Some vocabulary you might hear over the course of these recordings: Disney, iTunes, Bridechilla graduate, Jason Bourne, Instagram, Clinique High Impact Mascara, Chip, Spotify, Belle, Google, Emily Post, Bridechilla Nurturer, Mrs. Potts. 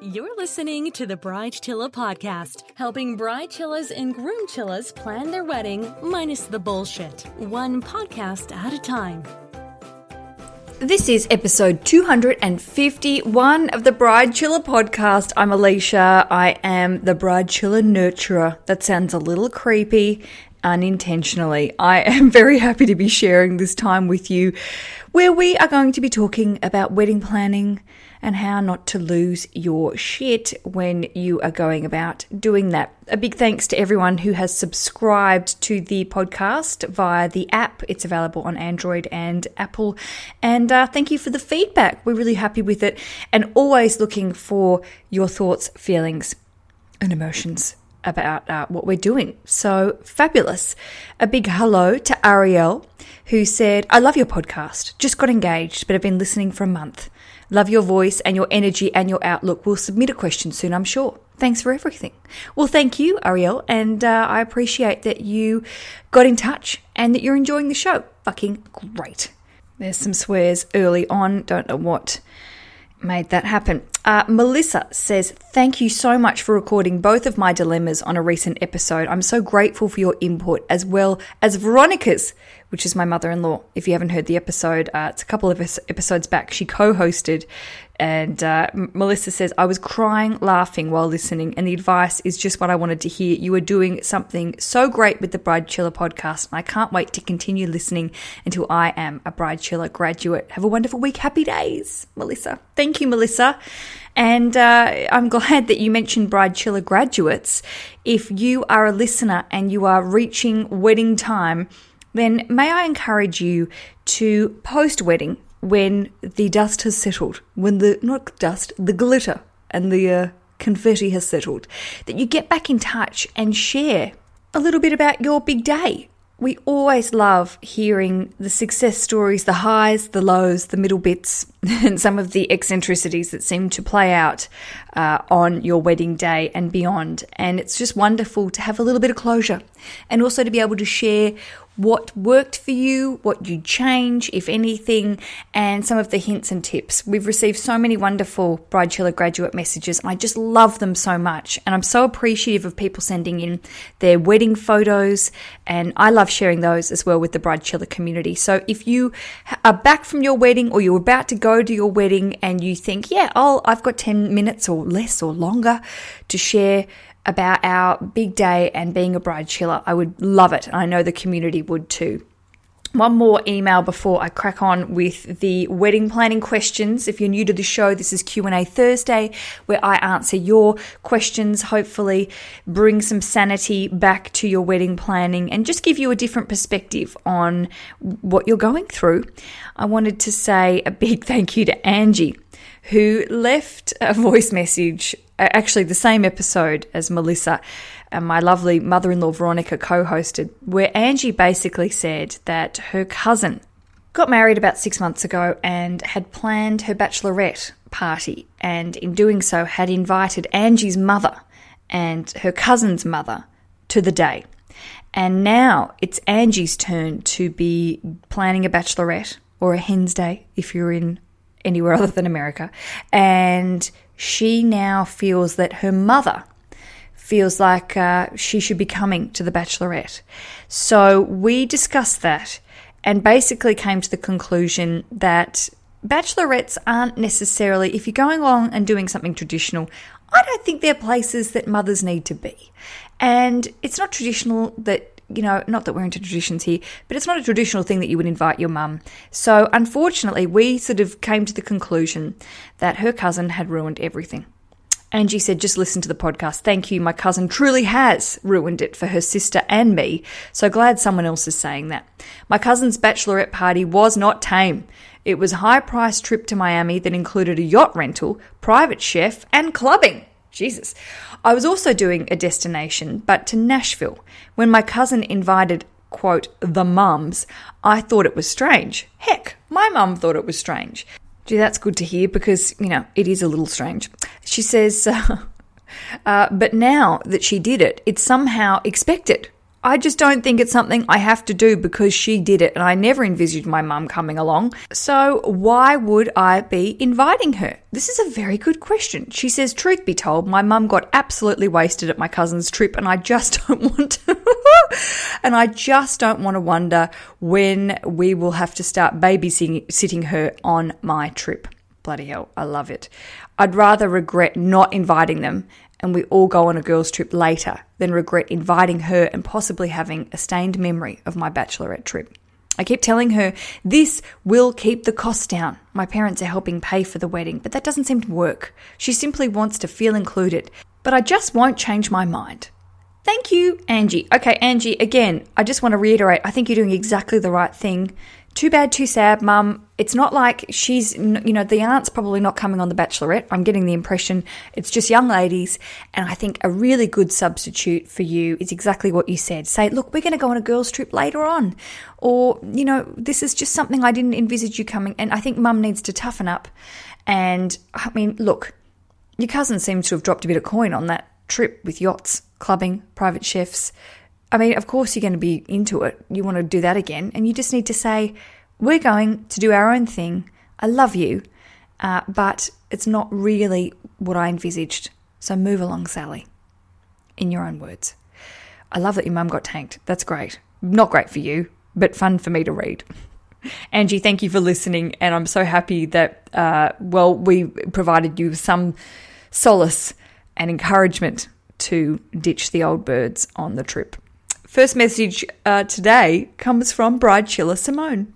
You're listening to the Bridechilla Podcast, helping bridechillas and groomchillas plan their wedding, minus the bullshit, one podcast at a time. This is episode 251 of the Bridechilla Podcast. I'm Alicia. I am the Bridechilla Nurturer. That sounds a little creepy. Unintentionally. I am very happy to be sharing this time with you where we are going to be talking about wedding planning and how not to lose your shit when you are going about doing that. A big thanks to everyone who has subscribed to the podcast via the app. It's available on Android and Apple. And thank you for the feedback. We're really happy with it and always looking for your thoughts, feelings, and emotions about what we're doing. So fabulous. A big hello to Ariel, who said, I love your podcast. Just got engaged, but I've been listening for a month. Love your voice and your energy and your outlook. We'll submit a question soon, I'm sure. Thanks for everything. Well, thank you, Ariel. And I appreciate that you got in touch and that you're enjoying the show. Fucking great. There's some swears early on. Don't know what made that happen. Melissa says, thank you so much for recording both of my dilemmas on a recent episode. I'm so grateful for your input, as well as Veronica's, which is my mother-in-law. If you haven't heard the episode, it's a couple of episodes back. She co-hosted, and Melissa says, I was crying, laughing while listening, and the advice is just what I wanted to hear. You are doing something so great with the Bridechilla Podcast, and I can't wait to continue listening until I am a Bridechilla graduate. Have a wonderful week. Happy days, Melissa. Thank you, Melissa. And I'm glad that you mentioned Bridechilla graduates. If you are a listener and you are reaching wedding time, then may I encourage you to post-wedding when the dust has settled, when the glitter and the confetti has settled, that you get back in touch and share a little bit about your big day. We always love hearing the success stories, the highs, the lows, the middle bits, and some of the eccentricities that seem to play out on your wedding day and beyond. And it's just wonderful to have a little bit of closure and also to be able to share what worked for you, what you'd change, if anything, and some of the hints and tips. We've received so many wonderful Bridechilla graduate messages, and I just love them so much. And I'm so appreciative of people sending in their wedding photos, and I love sharing those as well with the Bridechilla community. So if you are back from your wedding or you're about to go to your wedding and you think, yeah, I've got 10 minutes or less or longer to share about our big day and being a Bridechilla, I would love it. I know the community would too. One more email before I crack on with the wedding planning questions. If you're new to the show, this is Q&A Thursday, where I answer your questions, hopefully bring some sanity back to your wedding planning and just give you a different perspective on what you're going through. I wanted to say a big thank you to Angie, who left a voice message, actually the same episode as Melissa, and my lovely mother-in-law Veronica co-hosted, where Angie basically said that her cousin got married about 6 months ago and had planned her bachelorette party, and in doing so had invited Angie's mother and her cousin's mother to the day. And now it's Angie's turn to be planning a bachelorette, or a hen's day if you're in anywhere other than America, and she now feels that her mother feels like she should be coming to the bachelorette. So we discussed that and basically came to the conclusion that bachelorettes aren't necessarily, if you're going along and doing something traditional, I don't think they're places that mothers need to be. And it's not traditional that, you know, not that we're into traditions here, but it's not a traditional thing that you would invite your mum. So unfortunately, we sort of came to the conclusion that her cousin had ruined everything. Angie said, just listen to the podcast. Thank you. My cousin truly has ruined it for her sister and me. So glad someone else is saying that. My cousin's bachelorette party was not tame. It was a high-priced trip to Miami that included a yacht rental, private chef, and clubbing. Jesus. I was also doing a destination, but to Nashville. When my cousin invited, quote, the mums, I thought it was strange. Heck, my mum thought it was strange. Gee, that's good to hear because, you know, it is a little strange. She says, but now that she did it, it's somehow expected. I just don't think it's something I have to do because she did it and I never envisaged my mum coming along. So why would I be inviting her? This is a very good question. She says, truth be told, my mum got absolutely wasted at my cousin's trip and I just don't want to. And I just don't want to wonder when we will have to start babysitting her on my trip. Bloody hell, I love it. I'd rather regret not inviting them and we all go on a girls' trip later than regret inviting her and possibly having a stained memory of my bachelorette trip. I keep telling her, this will keep the costs down. My parents are helping pay for the wedding, but that doesn't seem to work. She simply wants to feel included, but I just won't change my mind. Thank you, Angie. Okay, Angie, again, I just want to reiterate, I think you're doing exactly the right thing. Too bad, too sad, Mum. It's not like she's, you know, the aunt's probably not coming on the bachelorette. I'm getting the impression it's just young ladies. And I think a really good substitute for you is exactly what you said. Say, look, we're going to go on a girls' trip later on. Or, you know, this is just something I didn't envisage you coming. And I think Mum needs to toughen up. And, I mean, look, your cousin seems to have dropped a bit of coin on that trip with yachts, clubbing, private chefs. I mean, of course you're going to be into it. You want to do that again. And you just need to say, we're going to do our own thing. I love you, but it's not really what I envisaged. So move along, Sally, in your own words. I love that your mum got tanked. That's great. Not great for you, but fun for me to read. Angie, thank you for listening. And I'm so happy that, well, we provided you some solace and encouragement to ditch the old birds on the trip. First message today comes from Bridechilla Simone.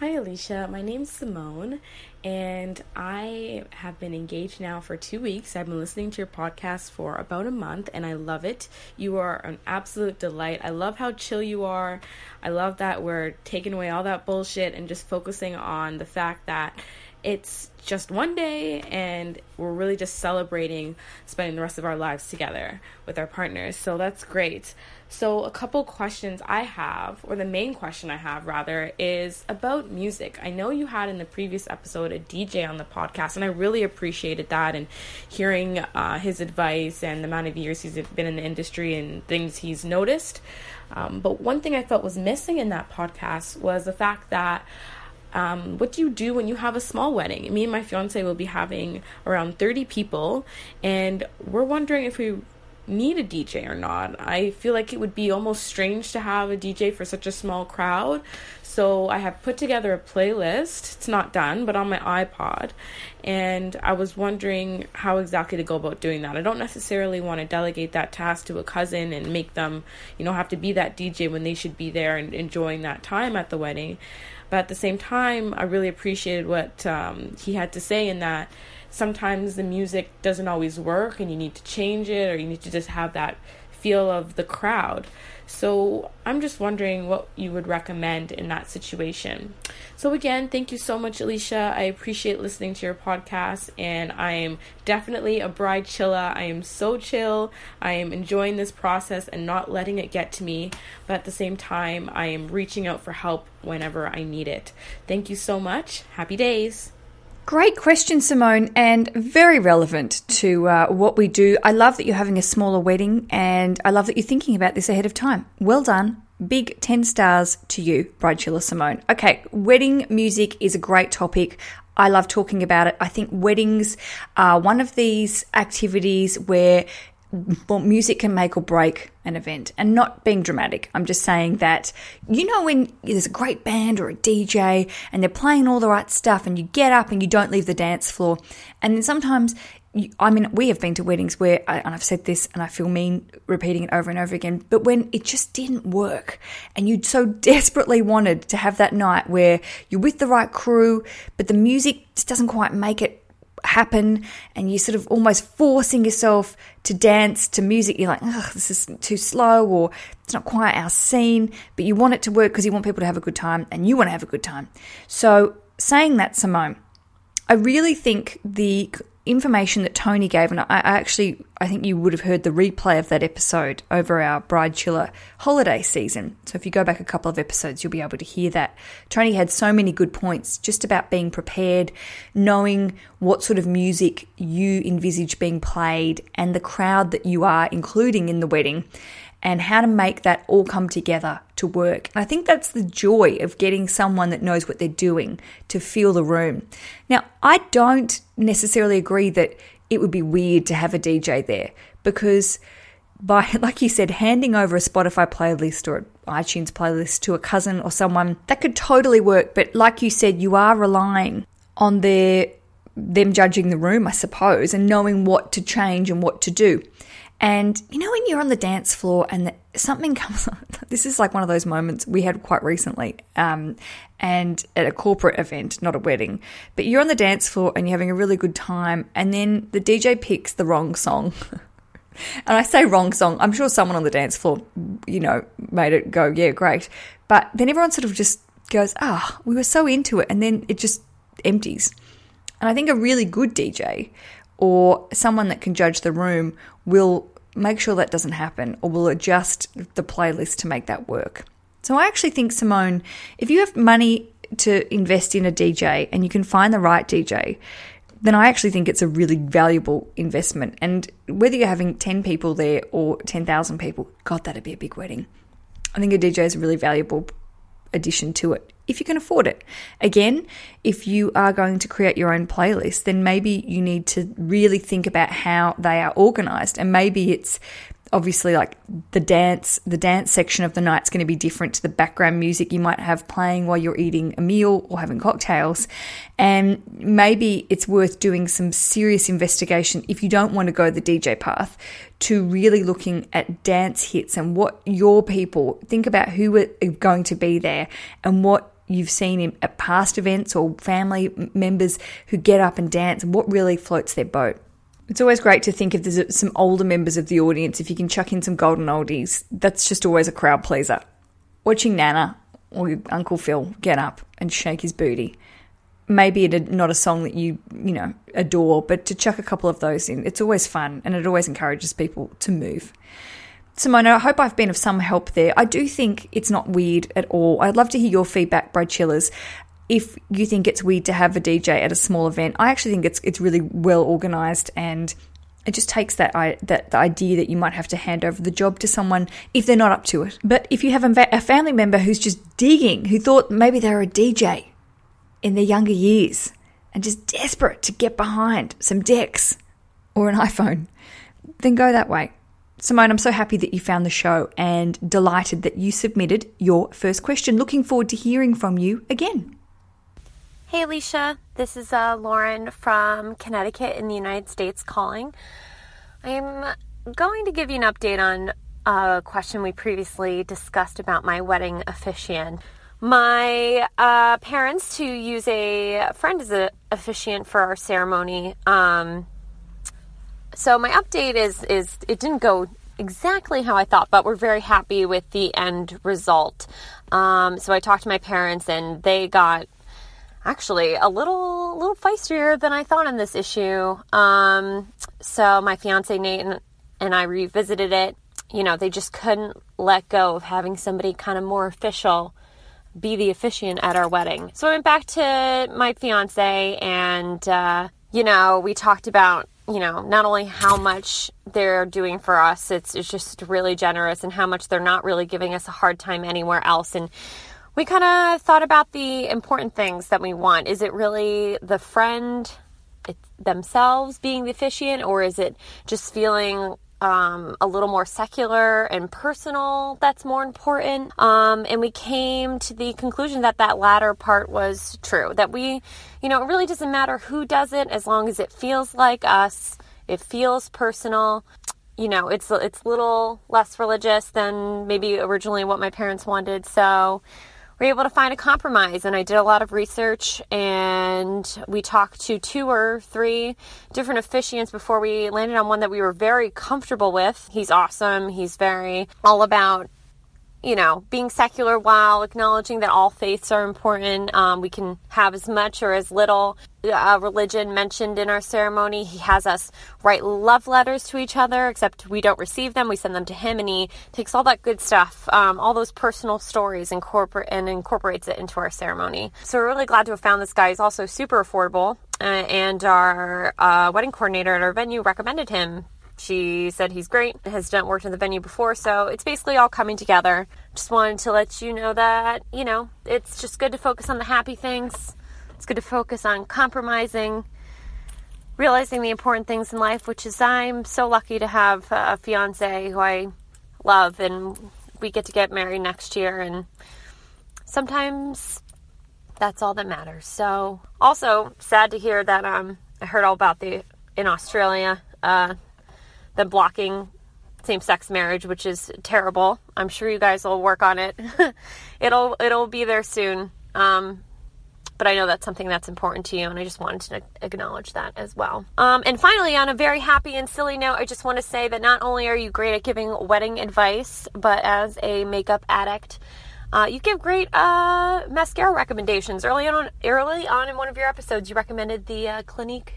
Hi Alicia, my name's Simone and I have been engaged now for 2 weeks. I've been listening to your podcast for about a month and I love it. You are an absolute delight. I love how chill you are. I love that we're taking away all that bullshit and just focusing on the fact that it's just one day and we're really just celebrating spending the rest of our lives together with our partners. So that's great. So a couple questions I have, or the main question I have rather, is about music. I know you had in the previous episode a DJ on the podcast and I really appreciated that and hearing his advice and the amount of years he's been in the industry and things he's noticed. But one thing I felt was missing in that podcast was the fact that what do you do when you have a small wedding? Me and my fiance will be having around 30 people, and we're wondering if we need a DJ or not. I feel like it would be almost strange to have a DJ for such a small crowd. So I have put together a playlist. It's not done, but on my iPod. And I was wondering how exactly to go about doing that. I don't necessarily want to delegate that task to a cousin and make them, you know, have to be that DJ when they should be there and enjoying that time at the wedding. But at the same time, I really appreciated what he had to say in that sometimes the music doesn't always work and you need to change it or you need to just have that feel of the crowd. So I'm just wondering what you would recommend in that situation. So again, thank you so much, Alicia. I appreciate listening to your podcast and I am definitely a Bridechilla. I am so chill. I am enjoying this process and not letting it get to me. But at the same time, I am reaching out for help whenever I need it. Thank you so much. Happy days. Great question, Simone, and very relevant to what we do. I love that you're having a smaller wedding and I love that you're thinking about this ahead of time. Well done. Big 10 stars to you, Bridechilla Simone. Okay, wedding music is a great topic. I love talking about it. I think weddings are one of these activities where music can make or break an event, and not being dramatic. I'm just saying that, you know, when there's a great band or a DJ and they're playing all the right stuff and you get up and you don't leave the dance floor. And then sometimes, I mean, we have been to weddings where, and I've said this and I feel mean repeating it over and over again, but when it just didn't work and you so desperately wanted to have that night where you're with the right crew, but the music just doesn't quite make it happen and you're sort of almost forcing yourself to dance to music. You're like, oh, this is too slow or it's not quite our scene, but you want it to work because you want people to have a good time and you want to have a good time. So saying that, Simone, I really think the information that Tony gave, and I think you would have heard the replay of that episode over our Bridechilla holiday season. So if you go back a couple of episodes, you'll be able to hear that. Tony had so many good points just about being prepared, knowing what sort of music you envisage being played and the crowd that you are including in the wedding. and how to make that all come together to work. And I think that's the joy of getting someone that knows what they're doing to feel the room. Now, I don't necessarily agree that it would be weird to have a DJ there, because by, like you said, handing over a Spotify playlist or an iTunes playlist to a cousin or someone, that could totally work. But like you said, you are relying on them judging the room, I suppose, and knowing what to change and what to do. And you know, when you're on the dance floor and something comes on, this is like one of those moments we had quite recently and at a corporate event, not a wedding, but you're on the dance floor and you're having a really good time, and then the DJ picks the wrong song. And I say wrong song, I'm sure someone on the dance floor, you know, made it go, yeah, great. But then everyone sort of just goes, we were so into it. And then it just empties. And I think a really good DJ or someone that can judge the room will make sure that doesn't happen, or we'll adjust the playlist to make that work. So I actually think, Simone, if you have money to invest in a DJ and you can find the right DJ, then I actually think it's a really valuable investment. And whether you're having 10 people there or 10,000 people, God, that'd be a big wedding. I think a DJ is a really valuable addition to it, if you can afford it. Again, if you are going to create your own playlist, then maybe you need to really think about how they are organized. And maybe it's obviously like the dance section of the night's going to be different to the background music you might have playing while you're eating a meal or having cocktails. And maybe it's worth doing some serious investigation, if you don't want to go the DJ path, to really looking at dance hits and what your people think about, who are going to be there and what you've seen at past events or family members who get up and dance and what really floats their boat. It's always great to think if there's some older members of the audience, if you can chuck in some golden oldies, that's just always a crowd pleaser. Watching Nana or your Uncle Phil get up and shake his booty. Maybe it's not a song that you know, adore, but to chuck a couple of those in, it's always fun and it always encourages people to move. Simone, I hope I've been of some help there. I do think it's not weird at all. I'd love to hear your feedback, Bridechillas. If you think it's weird to have a DJ at a small event, I actually think it's really well organised, and it just takes that the idea that you might have to hand over the job to someone if they're not up to it. But if you have a family member who's just digging, who thought maybe they were a DJ in their younger years and just desperate to get behind some decks or an iPhone, then go that way. Simone, I'm so happy that you found the show and delighted that you submitted your first question. Looking forward to hearing from you again. Hey Alicia, this is Lauren from Connecticut in the United States calling. I'm going to give you an update on a question we previously discussed about my wedding officiant. My parents, to use a friend as an officiant for our ceremony, so my update is it didn't go exactly how I thought, but we're very happy with the end result. So I talked to my parents and they got actually a little feistier than I thought on this issue. So my fiance Nate and I revisited it. You know, they just couldn't let go of having somebody kind of more official be the officiant at our wedding. So I went back to my fiance and, you know, we talked about, you know, not only how much they're doing for us, it's just really generous, and how much they're not really giving us a hard time anywhere else. And we kind of thought about the important things that we want. Is it really the friend themselves being the officiant, or is it just feeling a little more secular and personal that's more important? And we came to the conclusion that latter part was true, that we, you know, it really doesn't matter who does it as long as it feels like us, it feels personal. You know, it's a little less religious than maybe originally what my parents wanted, so we're able to find a compromise. And I did a lot of research, and we talked to 2 or 3 different officiants before we landed on one that we were very comfortable with. He's awesome. He's very all about, you know, being secular while acknowledging that all faiths are important. We can have as much or as little religion mentioned in our ceremony. He has us write love letters to each other, except we don't receive them. We send them to him, and he takes all that good stuff, all those personal stories, and incorporates it into our ceremony. So we're really glad to have found this guy. He's also super affordable, and our wedding coordinator at our venue recommended him She said he's great, has done worked in the venue before, so it's basically all coming together. Just wanted to let you know that, you know, it's just good to focus on the happy things. It's good to focus on compromising, realizing the important things in life, which is I'm so lucky to have a fiance who I love, and we get married next year, and sometimes that's all that matters. So also sad to hear that I heard all about in Australia the blocking same-sex marriage, which is terrible. I'm sure you guys will work on it. It'll be there soon. But I know that's something that's important to you, and I just wanted to acknowledge that as well. And finally, on a very happy and silly note, I just want to say that not only are you great at giving wedding advice, but as a makeup addict, you give great mascara recommendations. Early on in one of your episodes, you recommended the Clinique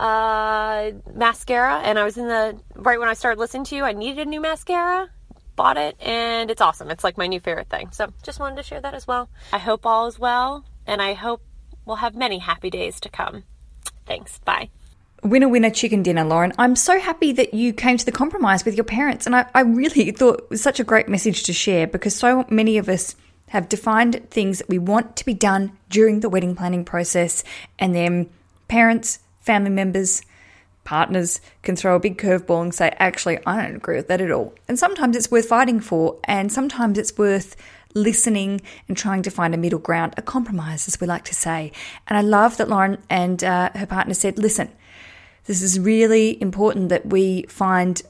mascara, and I was right when I started listening to you, I needed a new mascara, bought it, and it's awesome. It's like my new favorite thing. So just wanted to share that as well. I hope all is well, and I hope we'll have many happy days to come. Thanks. Bye. Winner, winner, chicken dinner, Lauren. I'm so happy that you came to the compromise with your parents, and I really thought it was such a great message to share, because so many of us have defined things that we want to be done during the wedding planning process, and then parents, family members, partners can throw a big curveball and say, actually, I don't agree with that at all. And sometimes it's worth fighting for, and sometimes it's worth listening and trying to find a middle ground, a compromise, as we like to say. And I love that Lauren and her partner said, listen, this is really important that we find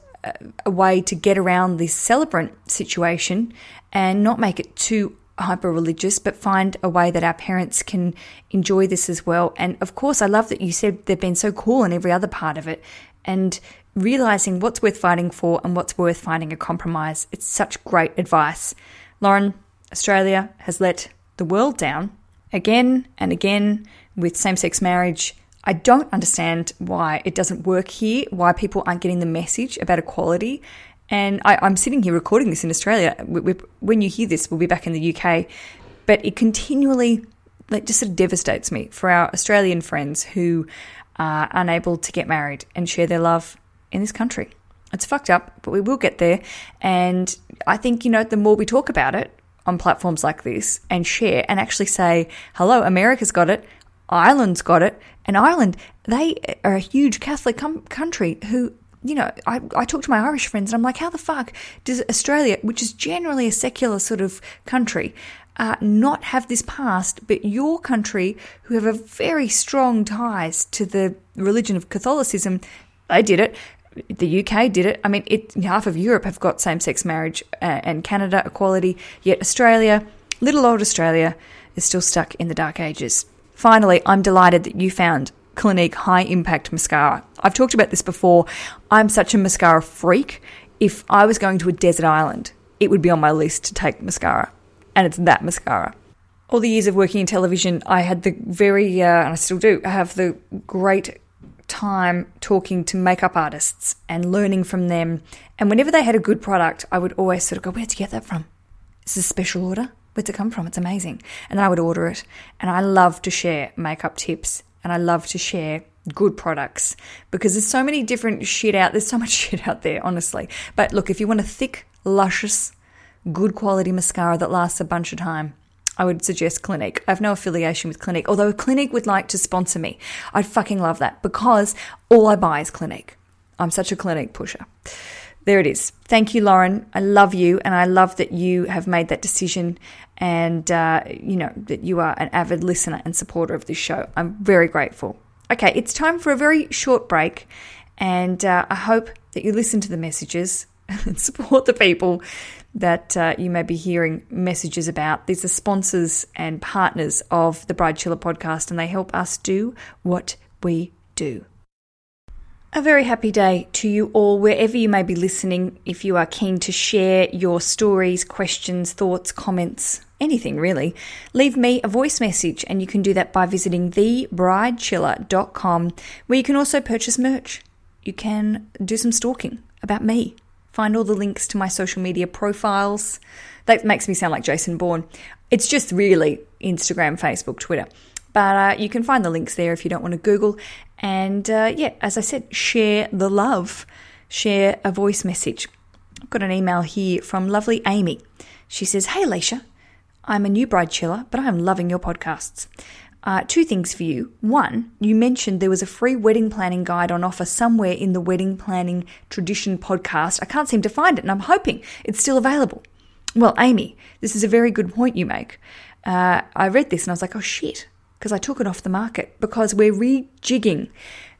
a way to get around this celebrant situation and not make it too hyper-religious, but find a way that our parents can enjoy this as well. And of course, I love that you said they've been so cool in every other part of it, and realizing what's worth fighting for and what's worth finding a compromise. It's such great advice. Lauren, Australia has let the world down again and again with same-sex marriage. I don't understand why it doesn't work here, why people aren't getting the message about equality. And I'm sitting here recording this in Australia. When you hear this, we'll be back in the UK. But it continually just sort of devastates me for our Australian friends who are unable to get married and share their love in this country. It's fucked up, but we will get there. And I think, you know, the more we talk about it on platforms like this and share and actually say, hello, America's got it. Ireland's got it. And Ireland, they are a huge Catholic country who, you know, I talk to my Irish friends and I'm like, how the fuck does Australia, which is generally a secular sort of country, not have this past, but your country, who have a very strong ties to the religion of Catholicism, they did it. The UK did it. I mean, half of Europe have got same-sex marriage and Canada equality, yet Australia, little old Australia, is still stuck in the dark ages. Finally, I'm delighted that you found Clinique High Impact Mascara. I've talked about this before. I'm such a mascara freak. If I was going to a desert island, it would be on my list to take mascara. And it's that mascara. All the years of working in television, I had the very, and I still do, I have the great time talking to makeup artists and learning from them. And whenever they had a good product, I would always sort of go, where'd you get that from? Is this a special order? Where'd it come from? It's amazing. And I would order it. And I love to share makeup tips, and I love to share good products, because there's so many different shit out. There's so much shit out there, honestly. But look, if you want a thick, luscious, good quality mascara that lasts a bunch of time, I would suggest Clinique. I have no affiliation with Clinique, although Clinique would like to sponsor me. I'd fucking love that, because all I buy is Clinique. I'm such a Clinique pusher. There it is. Thank you, Lauren. I love you, and I love that you have made that decision, and, you know, that you are an avid listener and supporter of this show. I'm very grateful. Okay, it's time for a very short break, and I hope that you listen to the messages and support the people that you may be hearing messages about. These are sponsors and partners of the Bridechilla podcast, and they help us do what we do. A very happy day to you all, wherever you may be listening. If you are keen to share your stories, questions, thoughts, comments, anything really, leave me a voice message, and you can do that by visiting thebridechiller.com, where you can also purchase merch. You can do some stalking about me. Find all the links to my social media profiles. That makes me sound like Jason Bourne. It's just really Instagram, Facebook, Twitter. But you can find the links there if you don't want to Google. And yeah, as I said, share the love. share a voice message. I've got an email here from lovely Amy. She says, "Hey Alicia, I'm a new Bridechilla, but I'm loving your podcasts. Two things for you. One, you mentioned there was a free wedding planning guide on offer somewhere in the Wedding Planning Tradition podcast. I can't seem to find it, and I'm hoping it's still available." Well, Amy, this is a very good point you make. I read this and I was like, oh shit, because I took it off the market because we're rejigging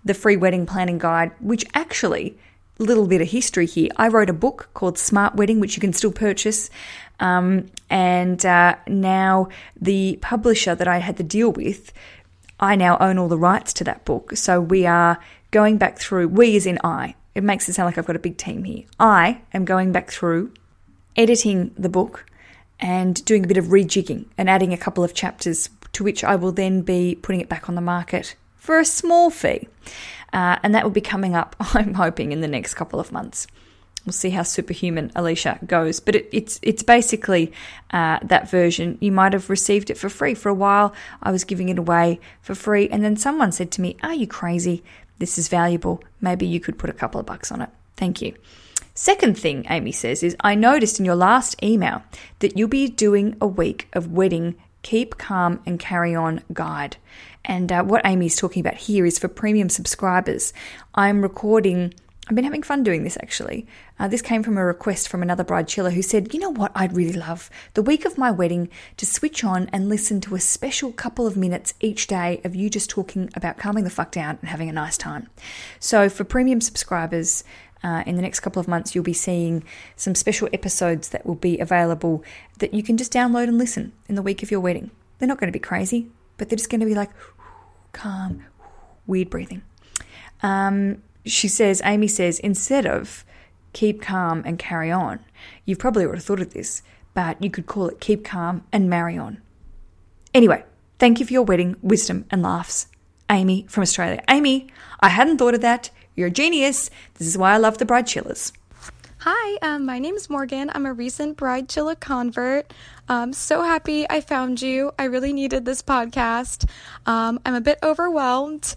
the free wedding planning guide, which actually, a little bit of history here, I wrote a book called Smart Wedding, which you can still purchase. Now the publisher that I had to deal with, I now own all the rights to that book. So we are going back through, we as in I, it makes it sound like I've got a big team here. I am going back through editing the book and doing a bit of rejigging and adding a couple of chapters to which I will then be putting it back on the market for a small fee. And that will be coming up, I'm hoping, in the next couple of months. We'll see how superhuman Alicia goes. But it's basically that version. You might have received it for free. For a while, I was giving it away for free. And then someone said to me, "Are you crazy? This is valuable. Maybe you could put a couple of bucks on it. Thank you." Second thing Amy says is, "I noticed in your last email that you'll be doing a week of wedding Keep Calm and Carry On guide." And what Amy's talking about here is for premium subscribers. I've been having fun doing this actually. This came from a request from another Bridechilla who said, "You know what I'd really love? The week of my wedding to switch on and listen to a special couple of minutes each day of you just talking about calming the fuck down and having a nice time." So for premium subscribers, in the next couple of months, you'll be seeing some special episodes that will be available that you can just download and listen in the week of your wedding. They're not going to be crazy, but they're just going to be like calm, weird breathing. Amy says, "Instead of Keep Calm and Carry On, you probably would have thought of this, but you could call it Keep Calm and Marry On." Anyway, thank you for your wedding wisdom and laughs, Amy from Australia. Amy, I hadn't thought of that. You're a genius. This is why I love the Bridechillas. Hi, my name is Morgan. I'm a recent Bridechilla convert. I'm so happy I found you. I really needed this podcast. I'm a bit overwhelmed,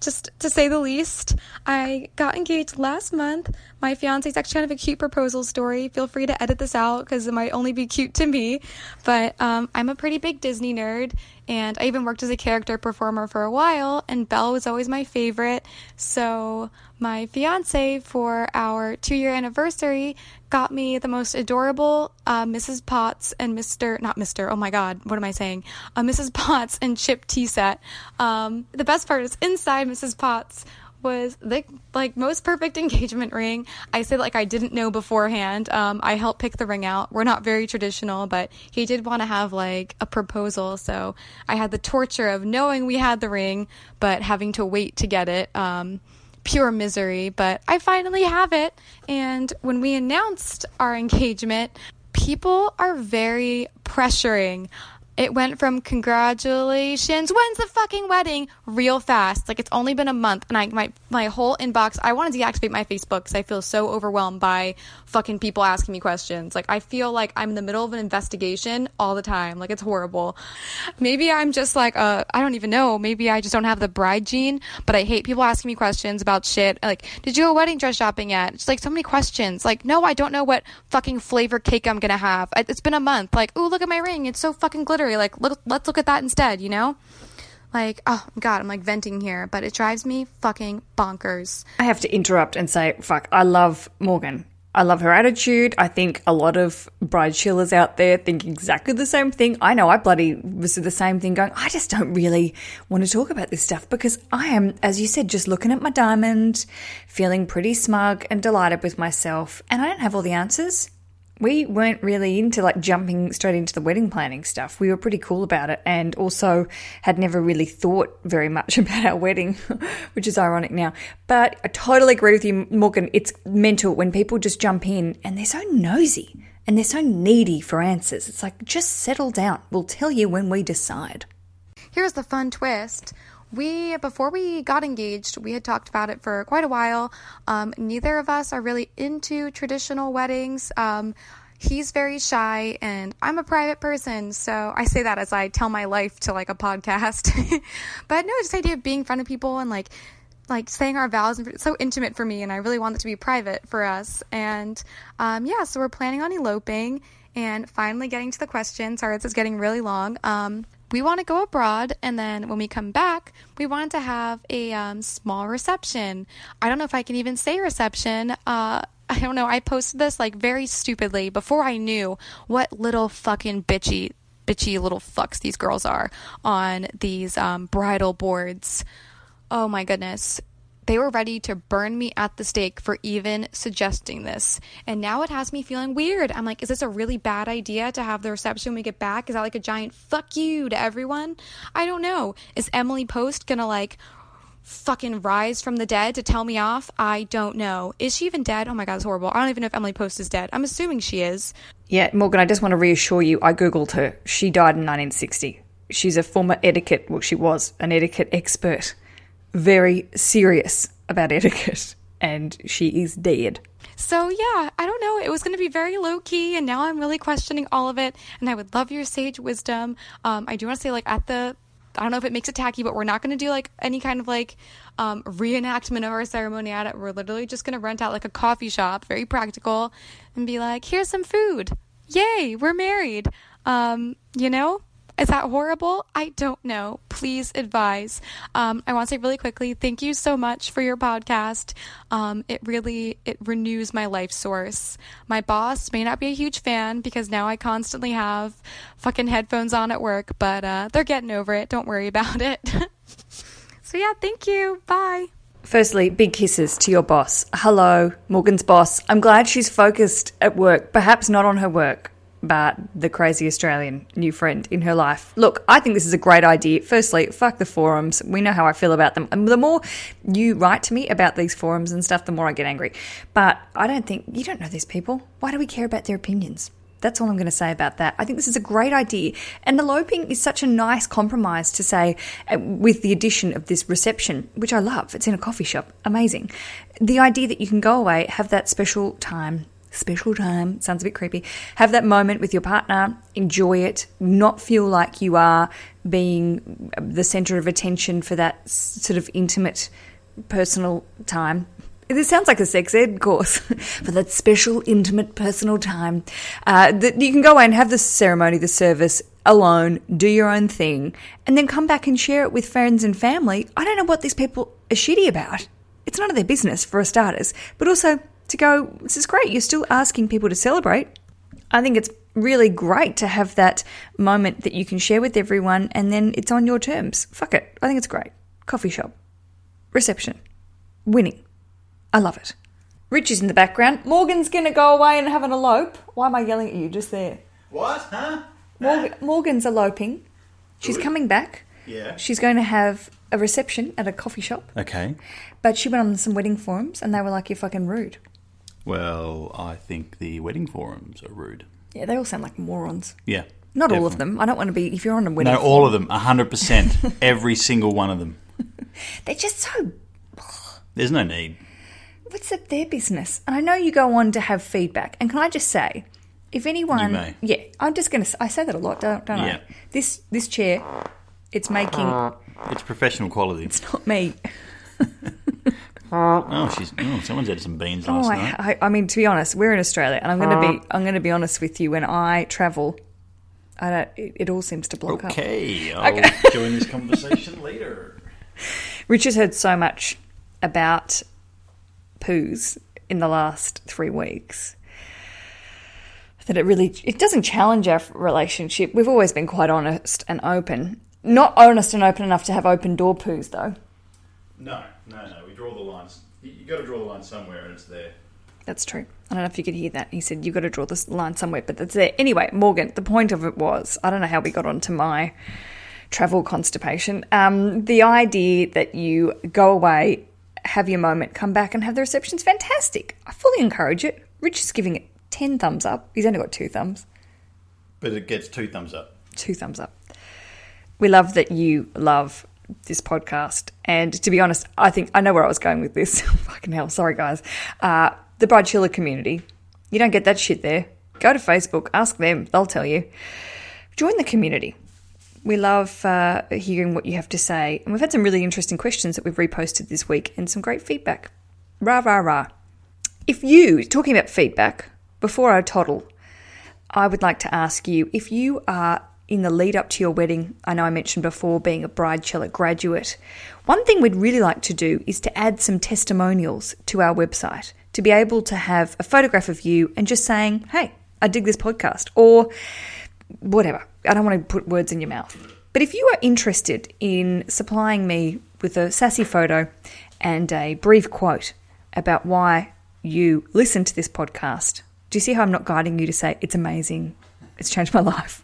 just to say the least. I got engaged last month. My fiance's actually kind of a cute proposal story. Feel free to edit this out because it might only be cute to me. But I'm a pretty big Disney nerd, and I even worked as a character performer for a while, and Belle was always my favorite. So my fiance, for our 2-year anniversary, got me the most adorable Mrs. Potts and Mrs. Potts and Chip tea set. The best part is inside Mrs. Potts was the most perfect engagement ring. I said I didn't know beforehand. I helped pick the ring out. We're not very traditional, but he did want to have a proposal, so I had the torture of knowing we had the ring but having to wait to get it. Pure misery, but I finally have it. And when we announced our engagement, people are very pressuring. It went from congratulations, when's the fucking wedding, real fast. It's only been a month, and my whole inbox, I want to deactivate my Facebook because I feel so overwhelmed by fucking people asking me questions. I feel like I'm in the middle of an investigation all the time. It's horrible. Maybe I'm just I don't even know. Maybe I just don't have the bride gene, but I hate people asking me questions about shit. Did you go wedding dress shopping yet? It's so many questions. No, I don't know what fucking flavor cake I'm going to have. It's been a month. Ooh, look at my ring. It's so fucking glittery. Let's look at that instead, you know? Oh, God, I'm venting here, but it drives me fucking bonkers. I have to interrupt and say, fuck, I love Morgan. I love her attitude. I think a lot of Bridechillas out there think exactly the same thing. I know I bloody was the same thing going, I just don't really want to talk about this stuff because I am, as you said, just looking at my diamond, feeling pretty smug and delighted with myself, and I don't have all the answers. We weren't really into jumping straight into the wedding planning stuff. We were pretty cool about it and also had never really thought very much about our wedding, which is ironic now. But I totally agree with you, Morgan. It's mental when people just jump in and they're so nosy and they're so needy for answers. It's just settle down. We'll tell you when we decide. Here's the fun twist. Before we got engaged, we had talked about it for quite a while. Neither of us are really into traditional weddings. He's very shy and I'm a private person. So I say that as I tell my life to a podcast, but no, this idea of being in front of people and like saying our vows, and it's so intimate for me, and I really want it to be private for us. And so we're planning on eloping. And finally getting to the question. Sorry, this is getting really long. We want to go abroad, and then when we come back, we wanted to have a small reception. I don't know if I can even say reception. I don't know. I posted this like very stupidly before I knew what little fucking bitchy little fucks these girls are on these bridal boards. Oh my goodness. They were ready to burn me at the stake for even suggesting this. And now it has me feeling weird. I'm like, is this a really bad idea to have the reception when we get back? Is that like a giant fuck you to everyone? I don't know. Is Emily Post gonna like fucking rise from the dead to tell me off? I don't know. Is she even dead? Oh my God, it's horrible. I don't even know if Emily Post is dead. I'm assuming she is. Yeah, Morgan, I just want to reassure you. I Googled her. She died in 1960. She's a former etiquette, well, she was an etiquette expert. Very serious about etiquette, and she is dead. So yeah, I don't know. It was going to be very low key, and now I'm really questioning all of it. And I would love your sage wisdom. I do want to say, like, I don't know if it makes it tacky, but we're not going to do like any kind of like reenactment of our ceremony at it. We're literally just going to rent out like a coffee shop, very practical, and be like, here's some food. Yay, we're married. You know? Is that horrible? I don't know. Please advise. I want to say really quickly, thank you so much for your podcast. It renews my life source. My boss may not be a huge fan because now I constantly have fucking headphones on at work, but they're getting over it. Don't worry about it. So yeah, thank you. Bye. Firstly, big kisses to your boss. Hello, Morgan's boss. I'm glad she's focused at work, perhaps not on her work, but the crazy Australian new friend in her life. Look, I think this is a great idea. Firstly, fuck the forums. We know how I feel about them. And the more you write to me about these forums and stuff, the more I get angry. But you don't know these people. Why do we care about their opinions? That's all I'm going to say about that. I think this is a great idea. And eloping is such a nice compromise to say with the addition of this reception, which I love. It's in a coffee shop. Amazing. The idea that you can go away, have that special time, sounds a bit creepy, have that moment with your partner, enjoy it, not feel like you are being the centre of attention for that sort of intimate personal time. This sounds like a sex ed course, for that special intimate personal time. That you can go away and have the ceremony, the service, alone, do your own thing, and then come back and share it with friends and family. I don't know what these people are shitty about. It's none of their business, for starters, but also to go, this is great, you're still asking people to celebrate. I think it's really great to have that moment that you can share with everyone, and then it's on your terms. Fuck it. I think it's great. Coffee shop. Reception. Winning. I love it. Rich is in the background. Morgan's going to go away and have an elope. Why am I yelling at you just there? What? Huh? Morgan's eloping. She's coming back. Yeah. She's going to have a reception at a coffee shop. Okay. But she went on some wedding forums, and they were like, you're fucking rude. Well, I think the wedding forums are rude. Yeah, they all sound like morons. Yeah. Not definitely. All of them. I don't want to be, if you're on a wedding forum. No, all of them, 100%. Every single one of them. They're just so... There's no need. What's up their business? And I know you go on to have feedback. And can I just say, if anyone... You may. Yeah, I'm just going to... I say that a lot, don't I? Yeah. This chair, it's making... It's professional quality. It's not me. Someone's had some beans last night. I mean, to be honest, we're in Australia, and I'm going to be honest with you. When I travel, it all seems to block up. Okay, I'll join this conversation later. Rich has heard so much about poos in the last 3 weeks that it doesn't challenge our relationship. We've always been quite honest and open. Not honest and open enough to have open door poos, though. No. We draw the lines. You've got to draw the line somewhere, and it's there. That's true. I don't know if you could hear that. He said, you've got to draw this line somewhere, but it's there. Anyway, Morgan, the point of it was, I don't know how we got onto my travel constipation. The idea that you go away, have your moment, come back and have the reception is fantastic. I fully encourage it. Rich is giving it 10 thumbs up. He's only got 2 thumbs. But it gets 2 thumbs up. 2 thumbs up. We love that you love this podcast. And to be honest, I think I know where I was going with this. Fucking hell. Sorry, guys. The Bridechilla community. You don't get that shit there. Go to Facebook. Ask them. They'll tell you. Join the community. We love hearing what you have to say. And we've had some really interesting questions that we've reposted this week and some great feedback. Rah, rah, rah. If you, talking about feedback, before I toddle, I would like to ask you, if you are in the lead up to your wedding, I know I mentioned before being a Bridechilla graduate, one thing we'd really like to do is to add some testimonials to our website, to be able to have a photograph of you and just saying, hey, I dig this podcast, or whatever. I don't want to put words in your mouth. But if you are interested in supplying me with a sassy photo and a brief quote about why you listen to this podcast, do you see how I'm not guiding you to say it's amazing, it's changed my life?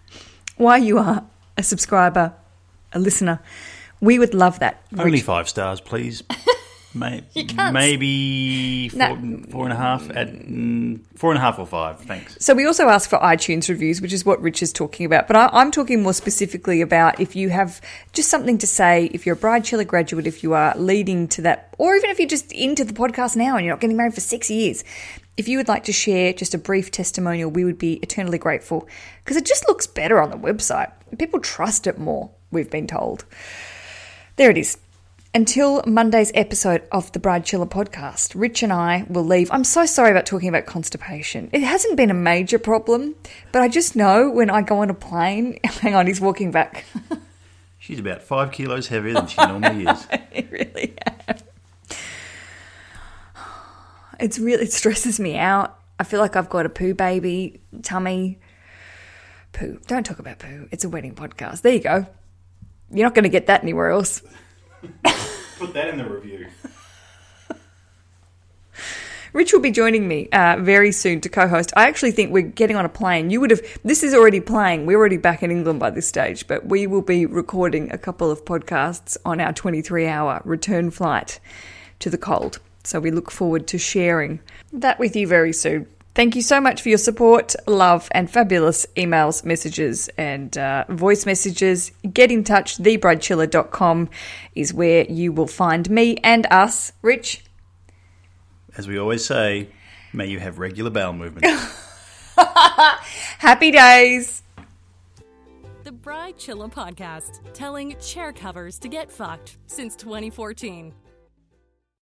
Why you are a subscriber, a listener, we would love that. Only 5 stars, please. Maybe four and a half or five. Thanks. So we also ask for iTunes reviews, which is what Rich is talking about. But I'm talking more specifically about if you have just something to say, if you're a Bridechilla graduate, if you are leading to that, or even if you're just into the podcast now and you're not getting married for 6 years. If you would like to share just a brief testimonial, we would be eternally grateful because it just looks better on the website. People trust it more, we've been told. There it is. Until Monday's episode of the Bridechilla podcast, Rich and I will leave. I'm so sorry about talking about constipation. It hasn't been a major problem, but I just know when I go on a plane, hang on, he's walking back. She's about 5 kilos heavier than she normally is. I really am. It stresses me out. I feel like I've got a poo baby, tummy, poo. Don't talk about poo. It's a wedding podcast. There you go. You're not going to get that anywhere else. Put that in the review. Rich will be joining me very soon to co-host. I actually think we're getting on a plane. This is already playing. We're already back in England by this stage, but we will be recording a couple of podcasts on our 23-hour return flight to the cold. So we look forward to sharing that with you very soon. Thank you so much for your support, love, and fabulous emails, messages, and voice messages. Get in touch. Thebridechilla.com is where you will find me and us. Rich? As we always say, may you have regular bowel movements. Happy days. The Bridechilla Podcast, telling chair covers to get fucked since 2014.